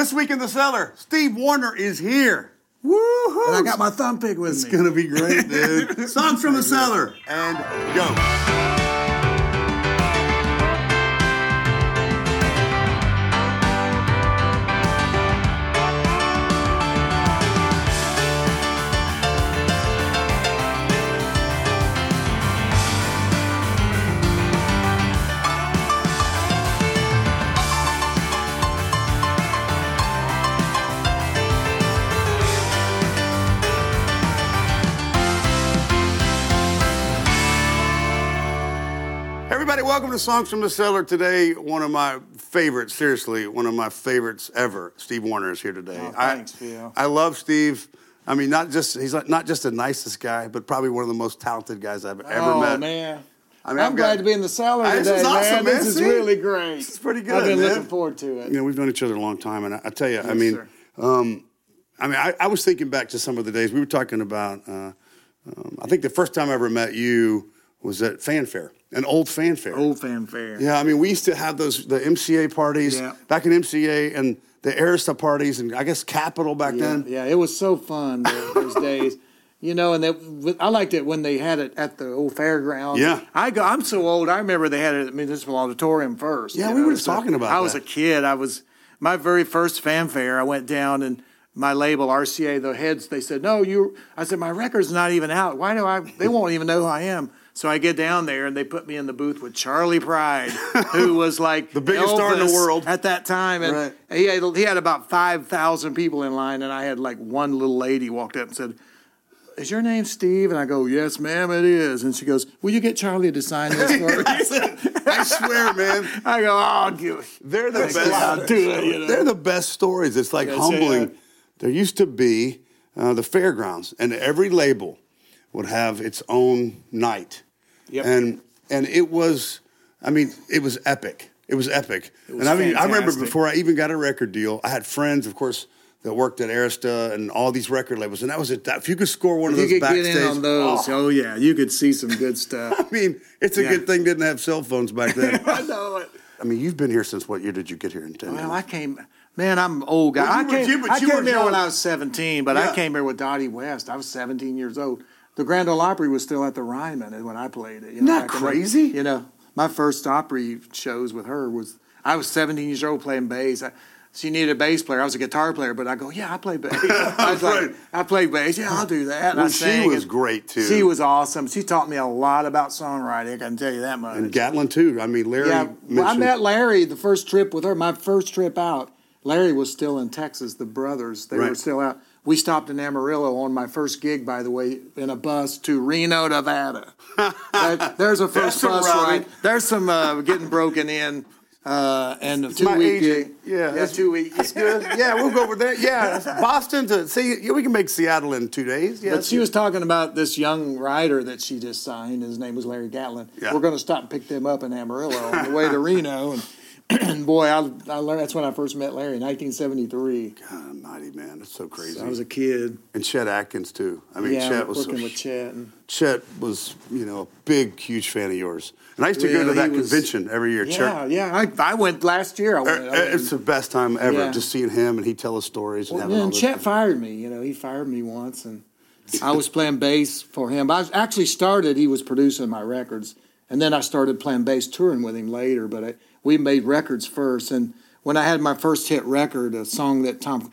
This Week in the Cellar, Steve Wariner is here. Woo-hoo! And I got my thumb pick with me. It's going to be great, dude. Songs from the Cellar. And go. Welcome to Songs from the Cellar. Today, one of my favorites, seriously, one of my favorites ever. Steve Wariner is here today. Oh, thanks, Phil. I love Steve. I mean, he's not just the nicest guy, but probably one of the most talented guys I've ever met. Oh, man. I mean, I'm glad to be in the cellar today. This is awesome, man. This is really great. This is pretty good. I've been looking forward to it. You know, we've known each other a long time, and I tell you, yes, I mean, I was thinking back to some of the days we were talking about. I think the first time I ever met you was at Fanfare. An old Fanfare. Old Fanfare. Yeah, I mean, we used to have the MCA parties back in MCA and the Arista parties and I guess Capitol back then. Yeah, it was so fun those days. You know, and I liked it when they had it at the old fairgrounds. Yeah. I'm so old, I remember they had it at the Municipal Auditorium first. Yeah, we were just talking about that. I was a kid. My very first Fanfare, I went down and my label, RCA, the heads, they said, I said, my record's not even out. Why do they won't even know who I am. So I get down there, and they put me in the booth with Charlie Pride, who was like the biggest Elvis star in the world at that time. And he had about 5,000 people in line, and I had like one little lady walked up and said, "Is your name Steve?" And I go, "Yes, ma'am, it is." And she goes, "Will you get Charlie to sign this for us?" I swear, man. I go, "Oh, they're the best. They're the best stories. It's like humbling." Yeah. There used to be the fairgrounds, and every label would have its own night. Yep. And it was epic. It was epic. It was fantastic. I remember before I even got a record deal, I had friends, of course, that worked at Arista and all these record labels, and that was it. If you could score one of those backstage. You could get in on those. Oh, yeah. You could see some good stuff. I mean, it's a good thing didn't have cell phones back then. I know it. I mean, you've been here since what year did you get here in 10 years? Well, I came... Man, I'm an old guy. I came here when I was 17, but I came here with Dottie West. I was 17 years old. The Grand Ole Opry was still at the Ryman when I played it. You know, not crazy. Then, you know, my first Opry shows with her was I was 17 years old playing bass. She needed a bass player. I was a guitar player, but I go, I play bass. I was like, I play bass. Yeah, I'll do that. And well, I sang. She was great too. She was awesome. She taught me a lot about songwriting. I can tell you that much. And Gatlin too. I mean, Larry. Yeah, I met Larry the first trip with her. My first trip out. Larry was still in Texas. The brothers, they were still out. We stopped in Amarillo on my first gig, by the way, in a bus to Reno, Nevada. There's a first bus ride. There's some getting broken in and a 2 week gig. Yeah, that's 2 weeks. That's good. Yeah, we'll go over there. Yeah, Boston to see. We can make Seattle in 2 days. Yeah, but she was talking about this young writer that she just signed. His name was Larry Gatlin. Yeah. We're going to stop and pick them up in Amarillo on the way to Reno. And boy, I learned that's when I first met Larry in 1973. God almighty, man, that's so crazy. So I was a kid. And Chet Atkins too. I mean, Chet was working with Chet. Chet was, you know, a big, huge fan of yours. And I used to go to that convention every year. Yeah, Chet. Yeah. I went last year. It's the best time ever, just seeing him and he'd tell us stories. And Chet fired me. You know, he fired me once, and I was playing bass for him. I actually started. He was producing my records, and then I started playing bass touring with him later. But we made records first, and when I had my first hit record, a song that Tom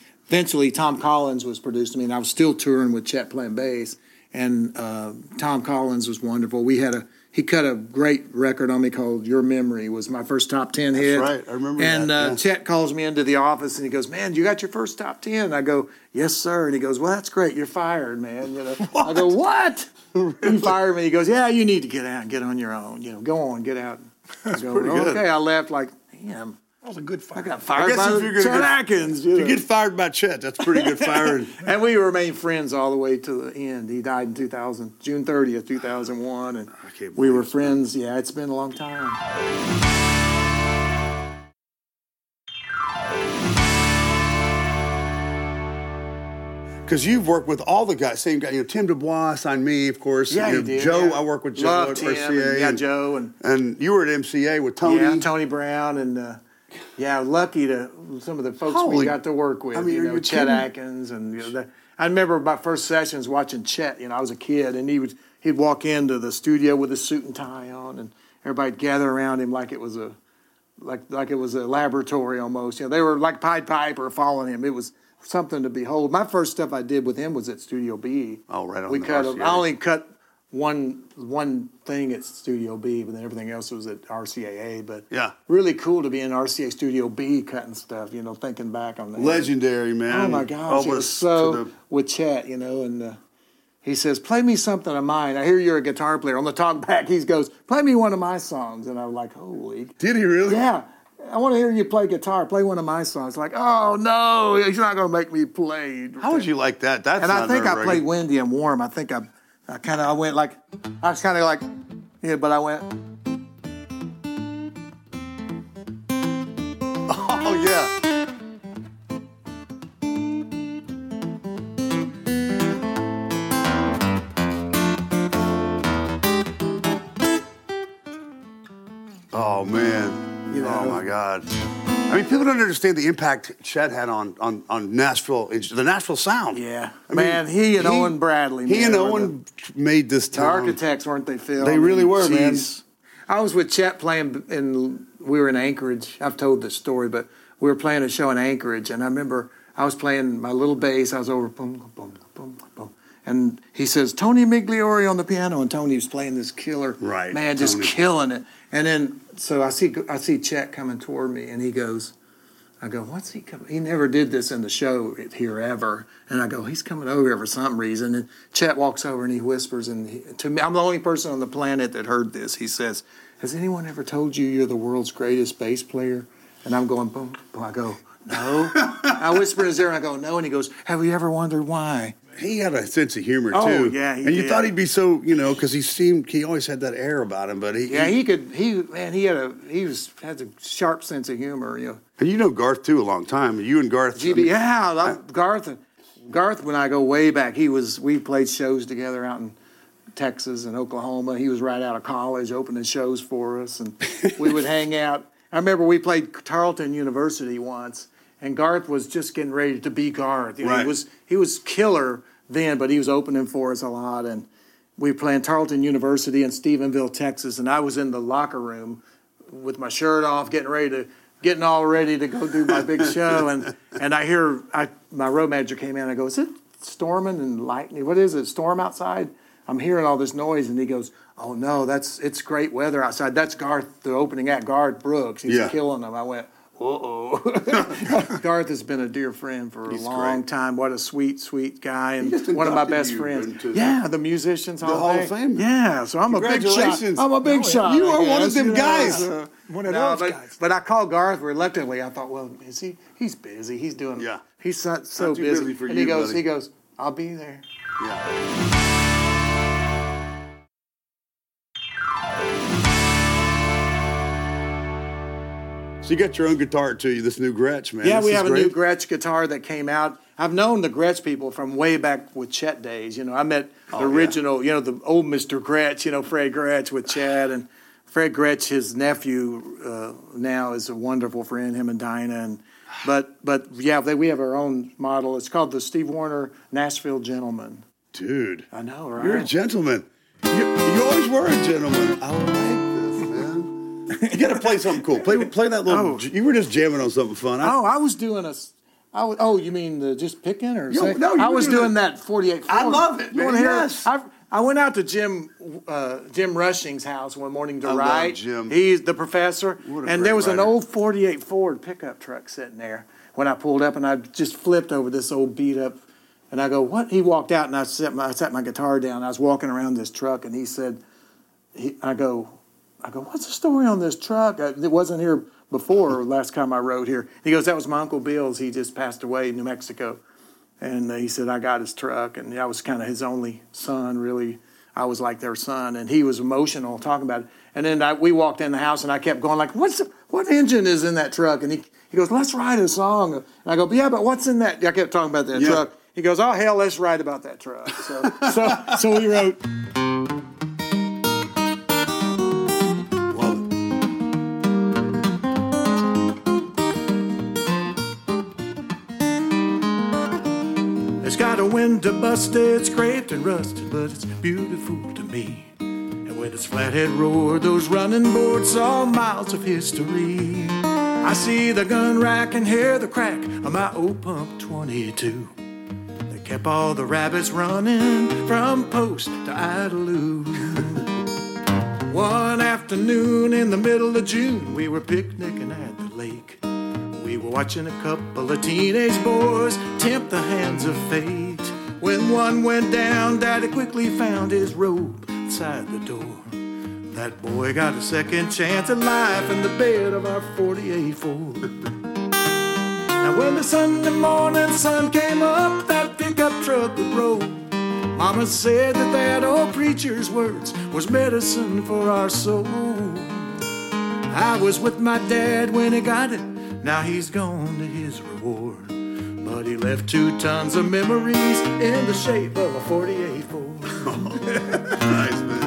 Collins was producing me, and I was still touring with Chet playing bass, and Tom Collins was wonderful. He cut a great record on me called Your Memory. Was my first top 10 hit. That's right, I remember that. Chet calls me into the office, and he goes, "Man, you got your first top 10? And I go, "Yes, sir." And he goes, "Well, that's great. You're fired, man." You know, I go, "What?" Really? He fired me. He goes, "Yeah, you need to get out and get on your own. You know, go on, get out." That's pretty good. Okay, I left like, damn. That was a good fire. I got fired by Chet Atkins. You know. If you get fired by Chet, that's pretty good firing. And we remained friends all the way to the end. He died in June 30th, 2001. And we were friends. Bad. Yeah, it's been a long time. Because you've worked with all the guys, same guy. You know, Tim DuBois signed me, of course. Yeah, he did. Joe, I worked with Joe at RCA. And Joe. And you were at MCA with Tony. Yeah, Tony Brown. And Yeah, lucky to some of the folks we got to work with. I mean, you know, Chet Atkins, and you know, I remember my first sessions watching Chet. You know, I was a kid, and he'd walk into the studio with a suit and tie on, and everybody'd gather around him like it was a like it was a laboratory almost. You know, they were like Pied Piper following him. It was something to behold. My first stuff I did with him was at Studio B. Oh, right on. I only cut one thing at Studio B, but then everything else was at RCA. But yeah, really cool to be in RCA Studio B cutting stuff. You know, thinking back on that. Legendary, man. Oh my gosh, it was so with Chet, you know, and. He says, play me something of mine. I hear you're a guitar player. On the talk back, he goes, play me one of my songs. And I'm like, holy. Did he really? Yeah. I want to hear you play guitar. Play one of my songs. Like, oh, no, he's not going to make me play. How would you like that? That's not nerve-wracking. I played Windy and Warm. I think I went like, I was kind of like, yeah, but I went. Oh, yeah. Oh, man. You know. Oh, my God. I mean, people don't understand the impact Chet had on Nashville, the Nashville sound. Yeah. I mean, he and Owen Bradley. He and Owen made this town. The architects, weren't they, Phil? They really were, geez. Man. I was with Chet playing, we were in Anchorage. I've told this story, but we were playing a show in Anchorage, and I remember I was playing my little bass. I was over, boom, boom, boom, boom. And he says, Tony Migliore on the piano, and Tony was playing this killer. Right. Man, just killing it. And then, so I see Chet coming toward me, and he goes, I go, what's he coming? He never did this in the show here ever. And I go, he's coming over here for some reason. And Chet walks over, and he whispers, and to me, I'm the only person on the planet that heard this. He says, has anyone ever told you you're the world's greatest bass player? And I'm going, boom, boom. I go, no. I whisper in his ear, and I go, no. And he goes, have you ever wondered why? He had a sense of humor, too. Oh, yeah, he did. And you thought he'd be so, you know, because he always had that air about him, but he... Yeah, he had a sharp sense of humor, you know. And you know Garth, too, a long time. You and Garth... GB, I mean, yeah, I love Garth. Garth, when I go way back, we played shows together out in Texas and Oklahoma. He was right out of college opening shows for us, and we would hang out. I remember we played Tarleton University once, and Garth was just getting ready to be Garth. You know, right. He was killer then, but he was opening for us a lot. And we were playing Tarleton University in Stephenville, Texas. And I was in the locker room with my shirt off, getting all ready to go do my big show. And I hear my road manager came in. And I go, is it storming and lightning? What is it? Storm outside? I'm hearing all this noise. And he goes, oh no, it's great weather outside. That's Garth, the opening act, Garth Brooks. He's killing them. I went, uh-oh. Garth has been a dear friend for a long time. What a sweet, sweet guy, and one of my best friends. Yeah, the musicians, the Hall of Fame. Yeah, so I'm a big shot. I'm a big shot. You are one of them guys. One of those guys. But I called Garth reluctantly. I thought, well, is he? He's busy. He's doing. Yeah. He's so busy. And he goes, I'll be there. Yeah. So you got your own guitar, too, this new Gretsch, man. Yeah, we have a new Gretsch guitar that came out. I've known the Gretsch people from way back with Chet days. You know, I met the original, you know, the old Mr. Gretsch, you know, Fred Gretsch with Chet. And Fred Gretsch, his nephew now, is a wonderful friend, him and Dinah. But yeah, we have our own model. It's called the Steve Wariner Nashville Gentleman. Dude. I know, right? You're a gentleman. You always were a gentleman. I like you got to play something cool. Play that little. Oh. You were just jamming on something fun. I was doing a. You mean just picking or? I was doing that 48 Ford. I love it. You want to hear? Yes. I went out to Jim Rushing's house one morning to write. Love Jim. He's the professor, and there was an old 48 Ford pickup truck sitting there. When I pulled up, and I just flipped over this old beat up, and I go, "What?" He walked out, and I set my guitar down. I was walking around this truck, and he said, I go, what's the story on this truck? It wasn't here before last time I rode here. He goes, that was my Uncle Bill's. He just passed away in New Mexico. And he said, I got his truck. And I was kind of his only son, really. I was like their son. And he was emotional talking about it. And then we walked in the house, and I kept going like, what engine is in that truck? And he goes, let's write a song. And I go, but what's in that? I kept talking about that truck. He goes, oh, hell, let's write about that truck. So we wrote... got a window busted, scraped and rusted, but it's beautiful to me. And when its flathead roared, those running boards saw miles of history. I see the gun rack and hear the crack of my old pump 22. They kept all the rabbits running from Post to Idaloo. One afternoon in the middle of June, we were picnicking at the lake. We were watching a couple of teenage boys tempt the hands of fate. When one went down, Daddy quickly found his rope inside the door. That boy got a second chance at life in the bed of our '48 Ford. Now when the Sunday morning sun came up, that pickup truck would roll. Mama said that that old preacher's words was medicine for our soul. I was with my dad when he got it, now he's gone to his reward. But he left 2 tons of memories in the shape of a '48 Ford. Nice, man.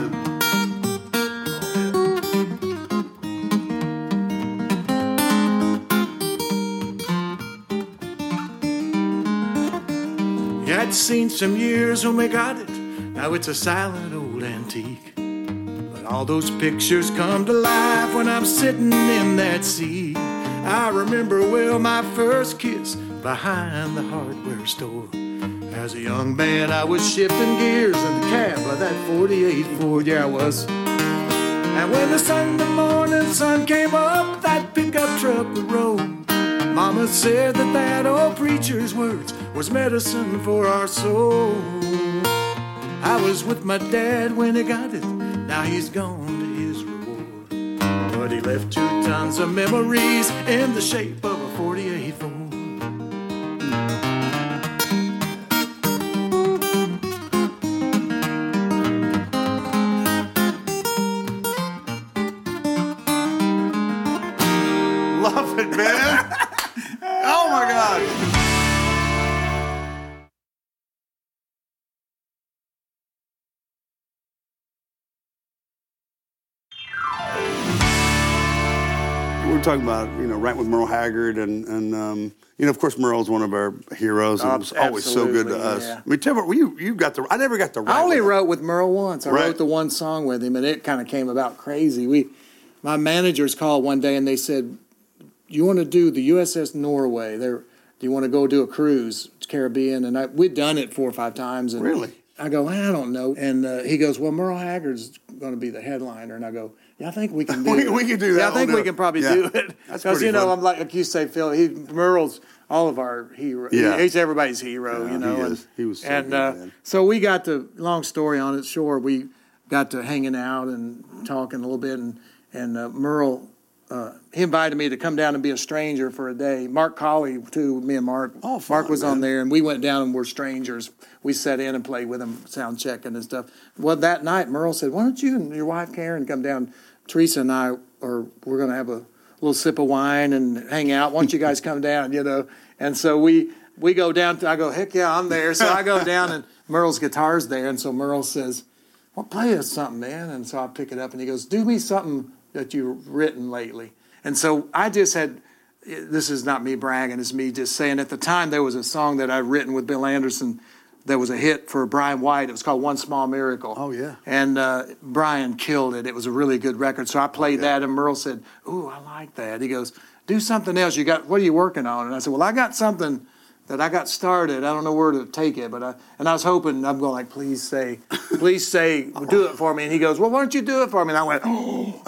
I'd seen some years when we got it, now it's a silent old antique. But all those pictures come to life when I'm sitting in that seat. I remember well my first kiss behind the hardware store. As a young man I was shifting gears in the cab of that '48 Ford, yeah I was. And when the Sunday morning sun came up, that pickup truck would roll. Mama said that that old preacher's words was medicine for our soul. I was with my dad when he got it, now he's gone to his reward. But he left 2 tons of memories in the shape of a '48 Ford. Love it, man. Oh my God. We're talking about, you know, writing with Merle Haggard and you know, of course, Merle's one of our heroes and was always so good to us. Yeah. I mean, tell me, I never got to write. I only wrote with Merle once. I wrote the one song with him, and it kind of came about crazy. My managers called one day and they said, "Do you want to do the USS Norway? Do you want to go do a cruise, Caribbean?" And we'd done it 4 or 5 times. And really? I go, I don't know. And he goes, "Well, Merle Haggard's going to be the headliner," and I go, "Yeah, I think we can do it. We can do that. Yeah, I think we can probably do it." Because, you know, fun. I'm like you say, Phil. Merle's all of our hero. Yeah. He's everybody's hero. Yeah, you know. He was. So good, man. So we got to. Long story on it. Sure, we got to hanging out and talking a little bit, and Merle. He invited me to come down and be a stranger for a day. Mark Collie, too, me and Mark. Oh, fun, Mark was on there, and we went down and were strangers. We sat in and played with him, sound checking and stuff. Well, that night, Merle said, "Why don't you and your wife, Karen, come down? Teresa and I, we're going to have a little sip of wine and hang out. Why don't you guys come down, you know?" And so we go down. I go, "Heck yeah, I'm there." So I go down, and Merle's guitar's there. And so Merle says, "Well, play us something, man." And so I pick it up, and he goes, "Do me something that you've written lately." And so I just had, this is not me bragging, it's me just saying, at the time there was a song that I'd written with Bill Anderson that was a hit for Brian White. It was called "One Small Miracle." Oh, yeah. And Brian killed it. It was a really good record. So I played that, and Merle said, "Ooh, I like that." He goes, "Do something else. What are you working on?" And I said, "Well, I got something that I got started. I don't know where to take it, but I was hoping," I'm going like, please say, "Do it for me." And he goes, "Well, why don't you do it for me?" And I went, "Oh."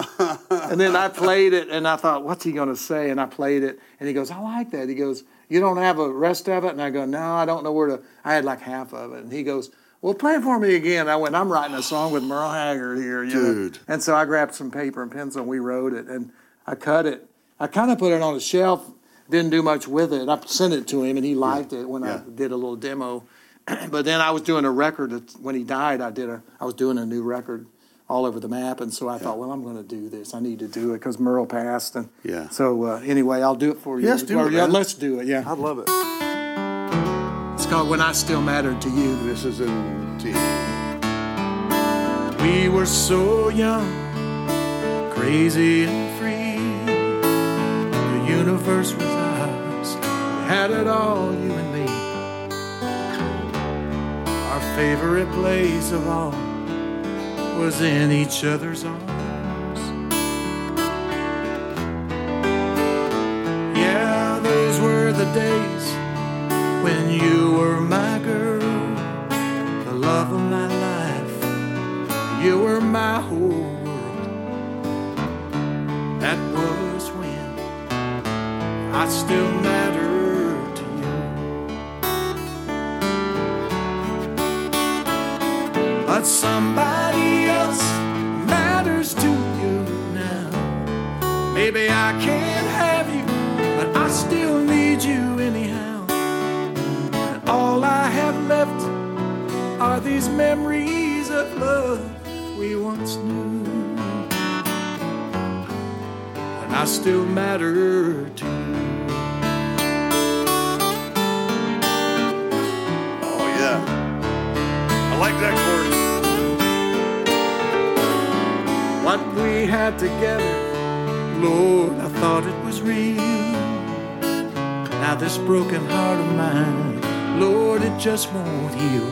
And then I played it, and I thought, what's he going to say? And I played it, and he goes, "I like that." He goes, "You don't have a rest of it?" And I go, "No, I don't know where to." I had like half of it. And he goes, "Well, play it for me again." I went, "I'm writing a song with Merle Haggard here." Dude. Know? And so I grabbed some paper and pencil, and we wrote it, and I cut it. I kind of put it on a shelf. Didn't do much with it. I sent it to him, and he liked it when I did a little demo. But then I was doing a record. When he died, I was doing a new record all over the map, and so I thought, well, I'm going to do this. I need to do it because Merle passed. And so anyway, I'll do it for you. Yes, do it. Yeah, let's do it, yeah. I'd love it. It's called "When I Still Mattered to You." This is in T. We were so young, crazy and free. The universe was ours. We had it all, you and me. favorite place of all was in each other's arms. Yeah, those were the days when you were my girl, the love of my life, you were my whole world. That was when I still mattered. But somebody else matters to you now. Maybe I can't have you, but I still need you anyhow. And all I have left are these memories of love we once knew. And I still matter to you. Oh yeah, I like that chord. What we had together, Lord, I thought it was real. Now this broken heart of mine, Lord, it just won't heal.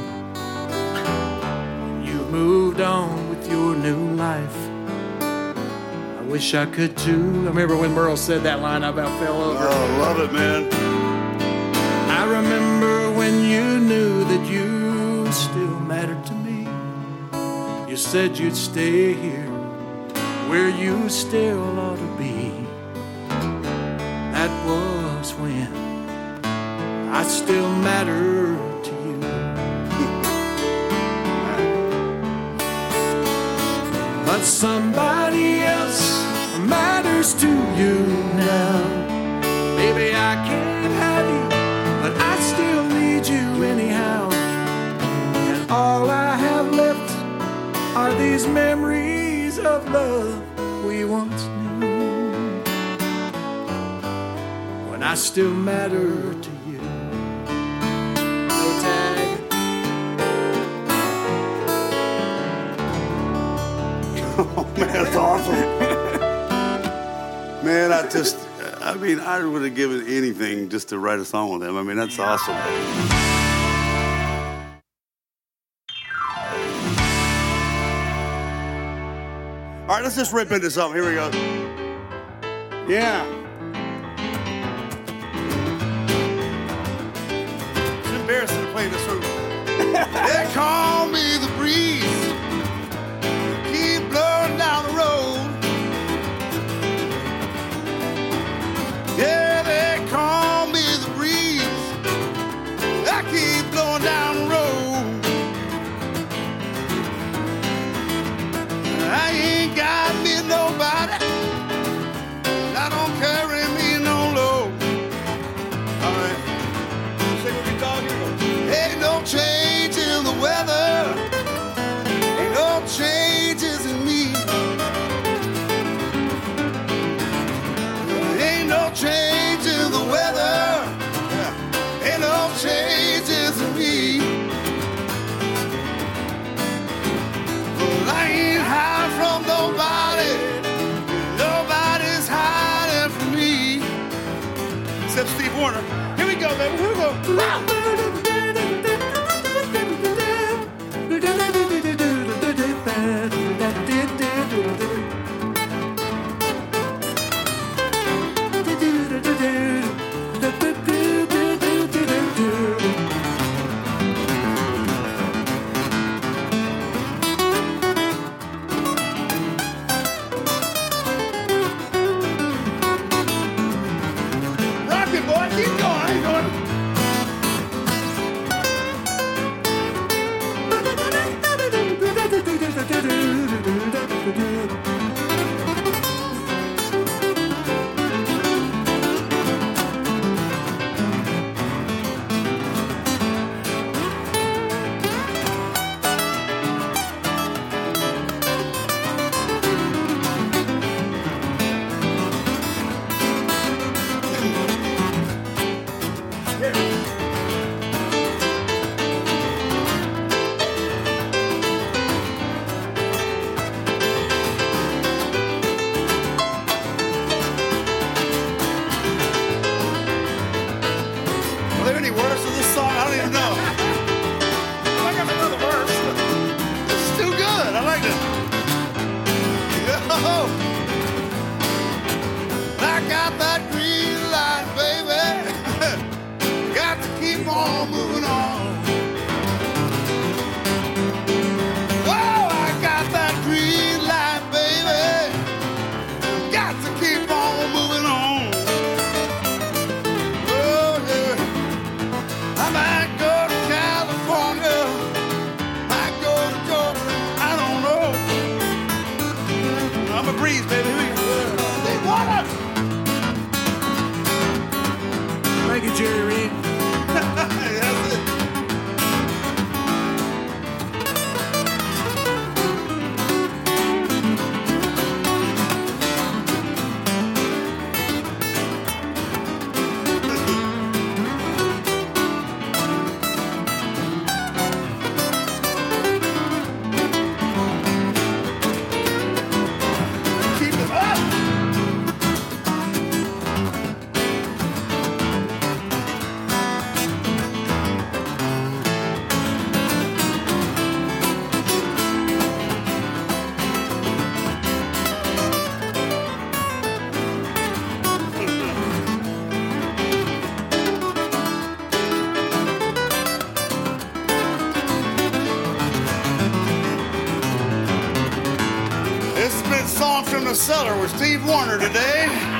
You moved on with your new life. I wish I could too. I remember when Merle said that line, I about fell over. Oh, I love it, man. I remember when you knew that you still mattered to me. You said you'd stay here where you still ought to be. That was when I still matter to you. But somebody else matters to you now. Maybe I can't have you, but I still need you anyhow. And all I have left are these memories of love we once knew. When I still matter to you. No tag. Oh man, that's awesome. Man, I would have given anything just to write a song with him. I mean, that's awesome. All right, let's just rip into something. Here we go. Yeah. It's embarrassing to play this room. They call me the breeze. Keep blowing down the road. Yeah, they call me the breeze. I keep blowing down the road. I ain't got me nobody, I don't carry me no load. All right, sing with your dog here. Ain't no change in the weather, ain't no changes in me. Ain't no change in the weather, ain't no changes in me. Well, I ain't high from nobody, nobody's hiding from me. Except Steve Wariner. Here we go, baby, here we go. Keep going, keep going. keep on moving on. Oh, I got that green light, baby. Got to keep on moving on. Oh, yeah. I might go to California. Might go to Georgia. I don't know. I'm a breeze, baby. They want us. Thank you, Jerry Reed. That's it. Songs from the Cellar with Steve Wariner today.